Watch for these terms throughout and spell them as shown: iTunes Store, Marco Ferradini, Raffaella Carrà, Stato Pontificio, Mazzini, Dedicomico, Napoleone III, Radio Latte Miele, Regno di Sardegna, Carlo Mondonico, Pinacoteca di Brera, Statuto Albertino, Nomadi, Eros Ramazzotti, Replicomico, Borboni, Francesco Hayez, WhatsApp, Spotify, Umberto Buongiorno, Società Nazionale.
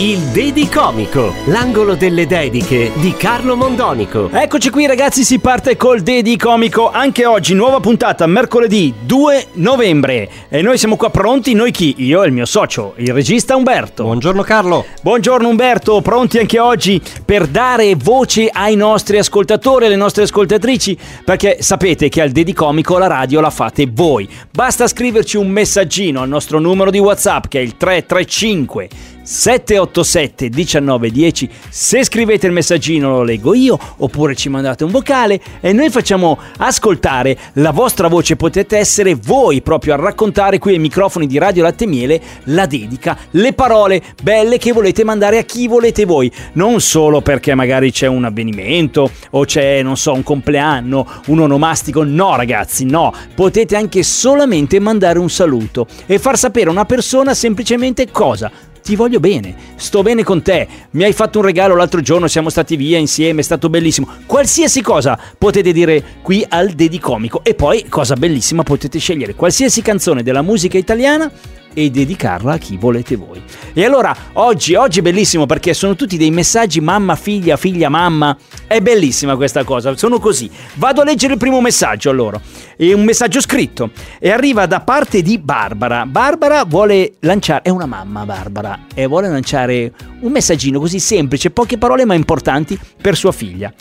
Il Dedicomico, l'angolo delle dediche di Carlo Mondonico. Eccoci qui ragazzi, si parte col Dedicomico anche oggi, nuova puntata mercoledì 2 novembre e noi siamo qua pronti, noi chi? Io e il mio socio, il regista Umberto. Buongiorno Carlo. Buongiorno Umberto, pronti anche oggi per dare voce ai nostri ascoltatori, alle nostre ascoltatrici, perché sapete che al Dedicomico la radio la fate voi. Basta scriverci un messaggino al nostro numero di WhatsApp che è il 335 787 1910. Se scrivete il messaggino lo leggo io, oppure ci mandate un vocale e noi facciamo ascoltare la vostra voce. Potete essere voi proprio a raccontare qui ai microfoni di Radio Latte Miele la dedica, le parole belle che volete mandare a chi volete voi, non solo perché magari c'è un avvenimento o c'è, non so, un compleanno, un onomastico. No ragazzi, no, potete anche solamente mandare un saluto e far sapere a una persona semplicemente cosa: ti voglio bene, sto bene con te, mi hai fatto un regalo l'altro giorno, siamo stati via insieme, è stato bellissimo. Qualsiasi cosa potete dire qui al Dedicomico. E poi, cosa bellissima, potete scegliere qualsiasi canzone della musica italiana e dedicarla a chi volete voi. E allora oggi è bellissimo perché sono tutti dei messaggi mamma figlia, figlia mamma. È bellissima questa cosa, sono così. Vado a leggere il primo messaggio allora. È un messaggio scritto e arriva da parte di Barbara. Barbara vuole lanciare, è una mamma Barbara, e vuole lanciare un messaggino così semplice, poche parole ma importanti, per sua figlia.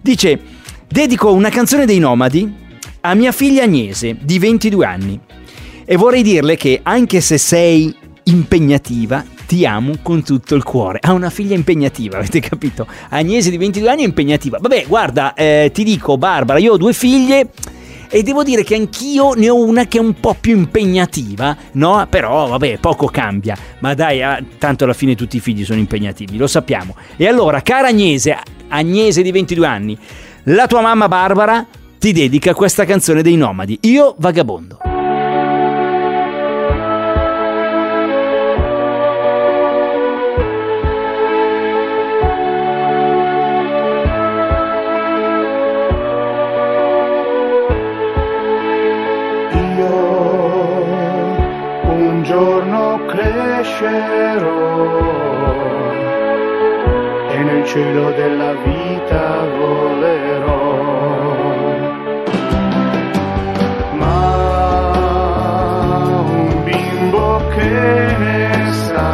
Dice: dedico una canzone dei Nomadi a mia figlia Agnese di 22 anni. E vorrei dirle che anche se sei impegnativa, ti amo con tutto il cuore. Ha una figlia impegnativa, avete capito? Agnese di 22 anni è impegnativa. Vabbè, guarda, ti dico Barbara, io ho due figlie e devo dire che anch'io ne ho una che è un po' più impegnativa, no? Però vabbè, poco cambia. Ma dai, tanto alla fine tutti i figli sono impegnativi, lo sappiamo. E allora, cara Agnese di 22 anni, la tua mamma Barbara ti dedica questa canzone dei Nomadi, Io vagabondo. E nel cielo della vita volerò, ma un bimbo che ne sa,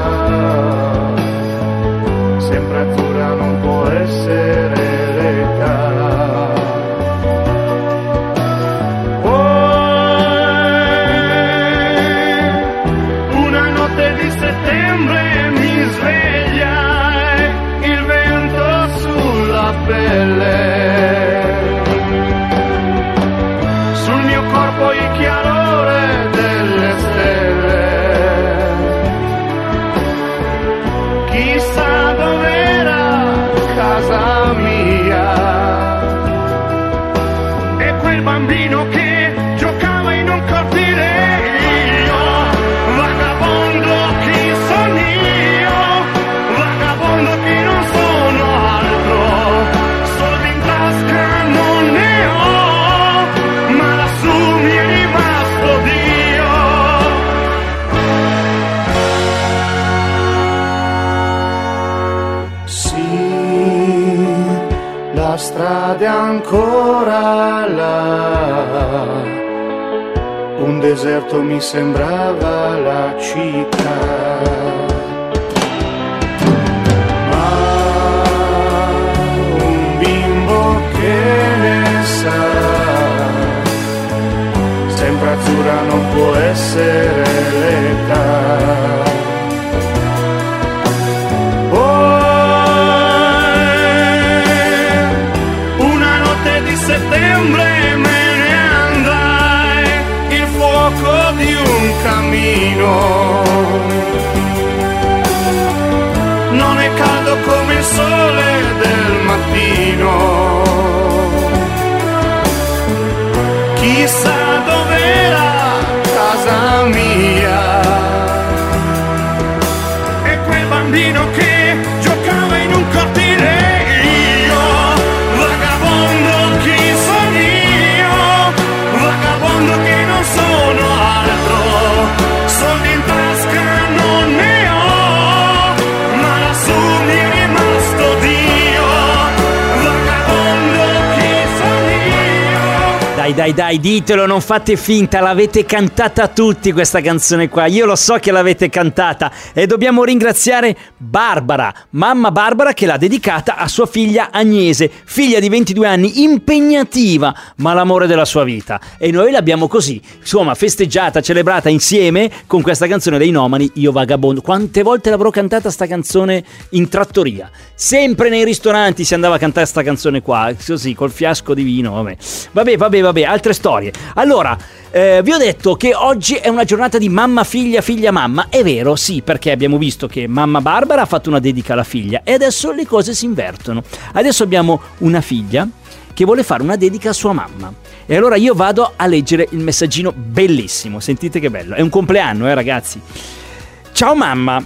sempre azzurra non può essere l'età. Sul mio corpo il chiarore delle stelle, chissà dov'era casa mia, e quel bambino che giocava in un cortile. Strade ancora là, un deserto mi sembrava la città, ma un bimbo che ne sa, sempre azzurra non può essere l'età. Settembre me ne andai, il fuoco di un camino, non è caldo come il sole del mattino, chissà dov'era casa mia. Dai, ditelo, non fate finta, l'avete cantata tutti questa canzone qua, io lo so che l'avete cantata. E dobbiamo ringraziare Barbara, mamma Barbara, che l'ha dedicata a sua figlia Agnese, figlia di 22 anni, impegnativa, ma l'amore della sua vita. E noi l'abbiamo così, insomma, festeggiata, celebrata insieme con questa canzone dei Nomadi, Io Vagabondo. Quante volte l'avrò cantata sta canzone in trattoria? Sempre nei ristoranti si andava a cantare sta canzone qua, così, col fiasco di vino, vabbè. Altre storie. Allora, vi ho detto che oggi è una giornata di mamma figlia, figlia mamma. È vero, sì, perché abbiamo visto che mamma Barbara ha fatto una dedica alla figlia e adesso le cose si invertono. Adesso abbiamo una figlia che vuole fare una dedica a sua mamma. E allora io vado a leggere il messaggino bellissimo. Sentite che bello. È un compleanno, ragazzi. Ciao mamma,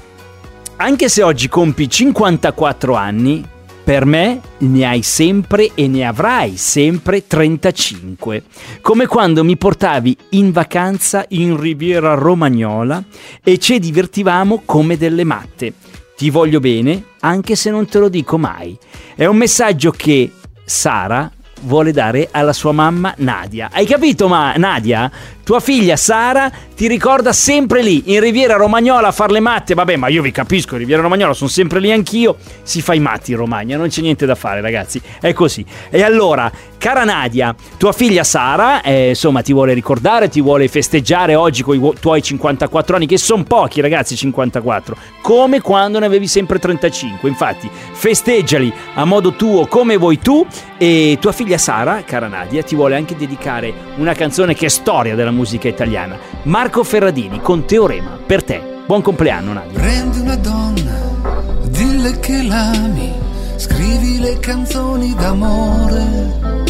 anche se oggi compi 54 anni, per me ne hai sempre e ne avrai sempre 35, come quando mi portavi in vacanza in Riviera Romagnola e ci divertivamo come delle matte. Ti voglio bene, anche se non te lo dico mai. È un messaggio che Sara vuole dare alla sua mamma Nadia. Hai capito, ma Nadia? Tua figlia Sara ti ricorda sempre lì, in Riviera Romagnola, a far le matte. Vabbè, ma io vi capisco, Riviera Romagnola, sono sempre lì anch'io. Si fa i matti in Romagna, non c'è niente da fare, ragazzi. È così. E allora, cara Nadia, tua figlia Sara, insomma, ti vuole ricordare, ti vuole festeggiare oggi con i tuoi 54 anni, che sono pochi, ragazzi, 54. Come quando ne avevi sempre 35. Infatti, festeggiali a modo tuo, come vuoi tu. E tua figlia Sara, cara Nadia, ti vuole anche dedicare una canzone che è storia della musica italiana. Marco Ferradini con Teorema per te. Buon compleanno, Nadia. Prendi una donna, dille che l'ami, scrivi le canzoni d'amore,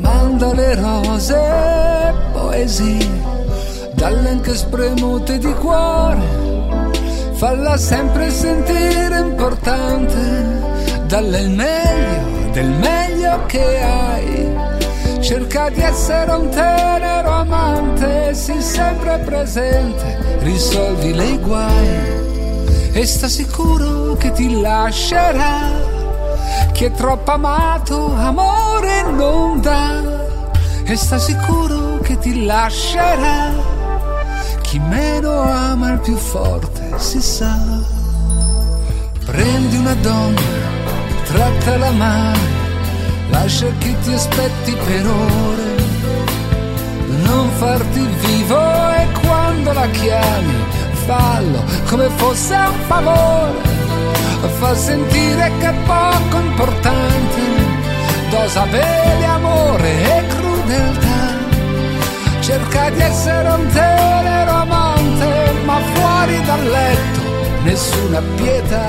manda le rose, poesie, dalle anche spremute di cuore, falla sempre sentire importante, dalle il meglio del meglio che hai. Cerca di essere un tenero amante, sii sempre presente, risolvi le guai e sta sicuro che ti lascerà, chi è troppo amato amore non dà, e sta sicuro che ti lascerà, chi meno ama il più forte si sa. Prendi una donna, trattala male, lascia che ti aspetti per ore, non farti vivo e quando la chiami fallo come fosse un favore, fa sentire che è poco importante, dosa bene amore e crudeltà, cerca di essere un tenero amante, ma fuori dal letto nessuna pietà,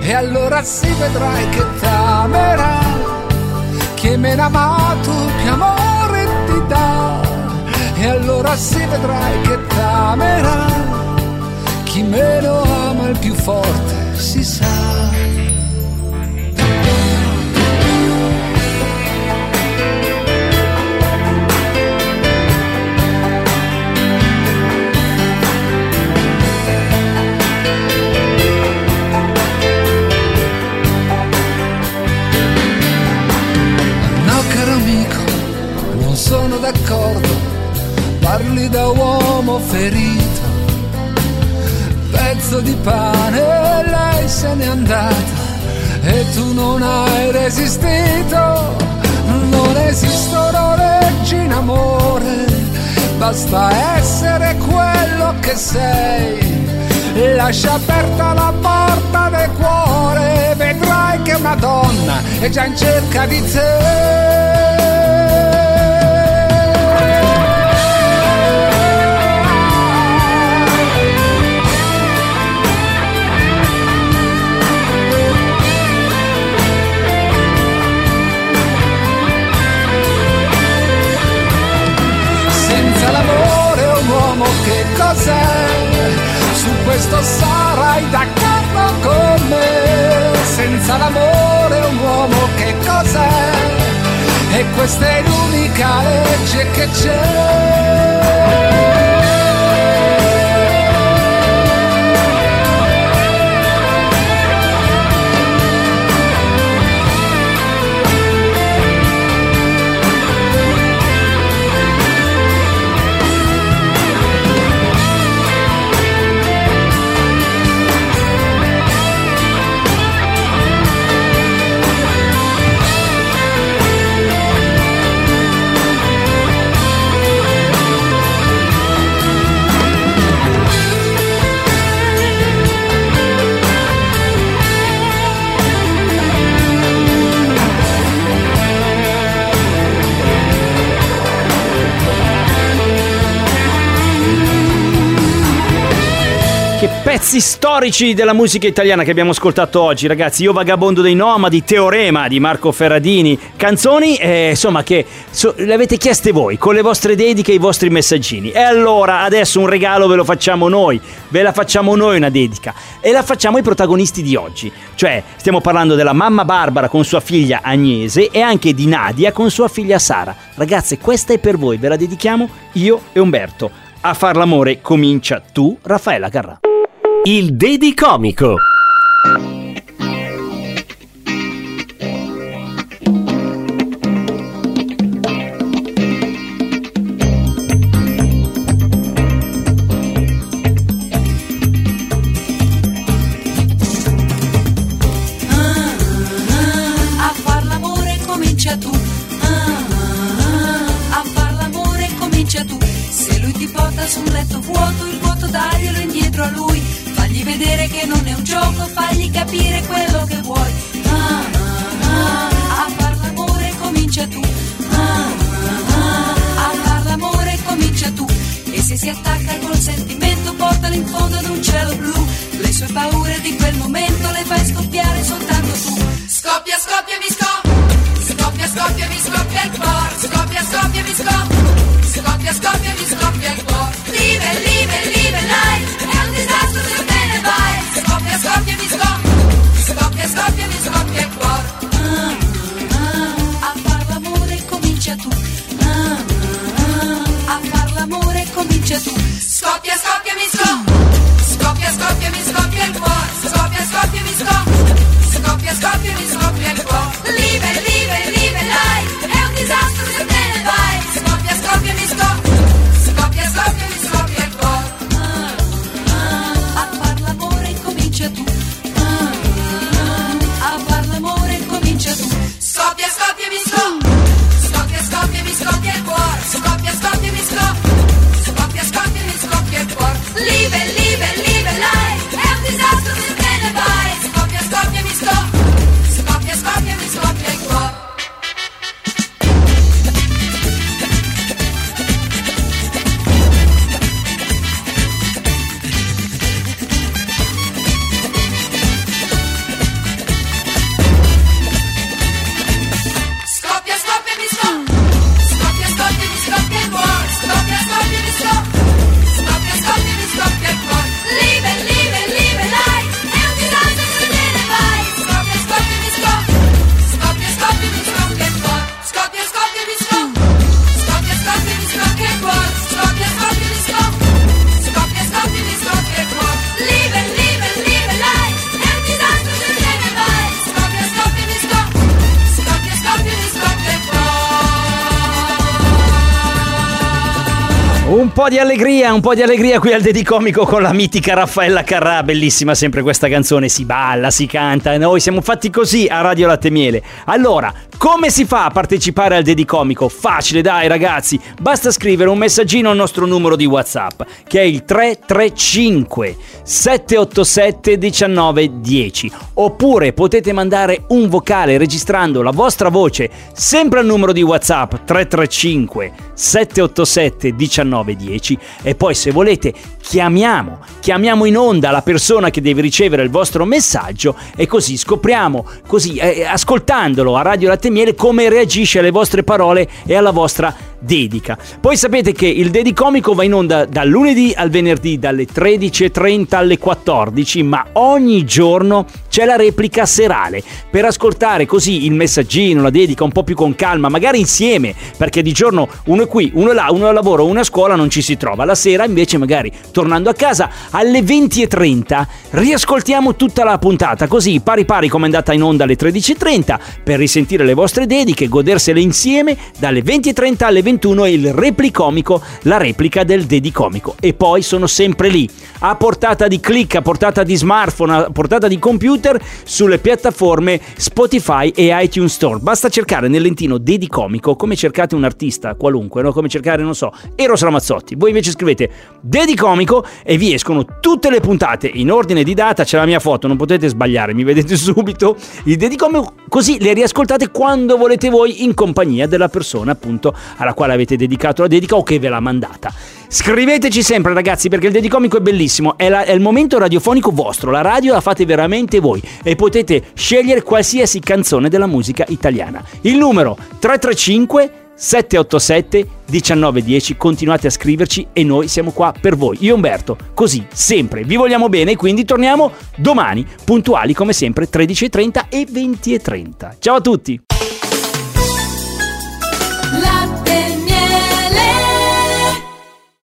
e allora si vedrai che t'amerà, che meno amato più amore ti dà, e allora si vedrai che t'amerà, chi meno ama il più forte si sa. Sono d'accordo, parli da uomo ferito, pezzo di pane, lei se n'è andata e tu non hai resistito, non esistono leggi in amore, basta essere quello che sei, lascia aperta la porta del cuore, vedrai che una donna è già in cerca di te. Che cos'è? Su questo sarai d'accordo con me. Senza l'amore un uomo che cos'è? E questa è l'unica legge che c'è. Che pezzi storici della musica italiana che abbiamo ascoltato oggi, ragazzi. Io Vagabondo dei Nomadi, Teorema di Marco Ferradini, canzoni insomma che le avete chieste voi con le vostre dediche e i vostri messaggini. E allora adesso un regalo ve lo facciamo noi, ve la facciamo noi una dedica e la facciamo ai protagonisti di oggi. Cioè stiamo parlando della mamma Barbara con sua figlia Agnese e anche di Nadia con sua figlia Sara. Ragazze, questa è per voi, ve la dedichiamo io e Umberto. A far l'amore comincia tu, Raffaella Carrà. Il Dedicomico. A far l'amore comincia tu. A far l'amore comincia tu. Se lui ti porta su un letto vuoto, il vuoto daglielo indietro a lui. Fagli vedere che non è un gioco, fagli capire quello che vuoi. A far l'amore comincia tu. A far l'amore comincia tu. E se si attacca col sentimento, portalo in fondo ad un cielo blu. Le sue paure di quel momento le fai scoppiare soltanto tu. Scoppia, scoppia, mi scoppia. Scoppia, scoppia, mi scoppia il cuore. Scoppia, scoppia, mi scoppia. Scoppia, scoppia, mi scoppia il cuore. Live, live, live, live. È un disastro se te ne vai. Scoppia, scoppia, mi scoppia. Scoppia, scoppia, mi scoppia il cuore. A far l'amore comincia tu. A far l'amore comincia tu. Scoppia, scoppia, mi scoppia. Scoppia, scoppia, mi scoppia il cuore. Scoppia, scoppia, mi scoppia. Scoppia, scoppia, mi scoppia il cuore. Live, live, live, live. È un disastro se te ne vai. Scoppia, scoppia, mi scoppia. Scoppia, scoppia, mi scoppia il cuore. A far l'amore comincia tu. A far l'amore comincia tu. Scoppia, scoppia, mi scoppia. Scoppia, scoppia, mi scoppia il cuore. Scoppia, scoppia, mi scoppia. Scoppia, scoppia, mi scoppia il cuore. Live, live, live, live. È un disastro se te ne vai. Scoppia, scoppia, mi scoppia. Scoppia, scoppia, mi scoppia il cuore. Un po' di allegria qui al Dedicomico con la mitica Raffaella Carrà, bellissima sempre questa canzone, si balla, si canta, noi siamo fatti così a Radio Latte Miele. Allora, come si fa a partecipare al Dedicomico? Facile dai ragazzi, basta scrivere un messaggino al nostro numero di WhatsApp che è il 335 787 1910, oppure potete mandare un vocale registrando la vostra voce sempre al numero di WhatsApp 335 787 1910. E poi se volete chiamiamo in onda la persona che deve ricevere il vostro messaggio e così scopriamo, così ascoltandolo a Radio Latte Miele, come reagisce alle vostre parole e alla vostra dedica. Poi sapete che il Dedicomico va in onda dal lunedì al venerdì dalle 13:30 alle 14, ma ogni giorno c'è la replica serale per ascoltare così il messaggino, la dedica un po' più con calma, magari insieme, perché di giorno uno è qui, uno è là, uno è al lavoro, uno è a scuola, non ci si trova. La sera invece magari tornando a casa alle 20:30 riascoltiamo tutta la puntata, così pari pari come è andata in onda alle 13:30, per risentire le vostre dediche, godersele insieme. Dalle 20:30 alle 21 il Replicomico, la replica del Dedicomico. E poi sono sempre lì, a portata di click, a portata di smartphone, a portata di computer, sulle piattaforme Spotify e iTunes Store. Basta cercare nel lentino Dedicomico, come cercate un artista qualunque, no? Come cercare, non so, Eros Ramazzotti. Voi invece scrivete Dedicomico e vi escono tutte le puntate in ordine di data. C'è la mia foto, non potete sbagliare, mi vedete subito il Dedicomico, così le riascoltate quando volete voi in compagnia della persona appunto alla quale quale avete dedicato la dedica o che ve l'ha mandata. Scriveteci sempre, ragazzi, perché il Dedicomico è bellissimo, è il momento radiofonico vostro, la radio la fate veramente voi e potete scegliere qualsiasi canzone della musica italiana. Il numero 335 787 1910, continuate a scriverci e noi siamo qua per voi. Io Umberto, così sempre vi vogliamo bene, quindi torniamo domani puntuali come sempre 13:30 e 20:30. Ciao a tutti.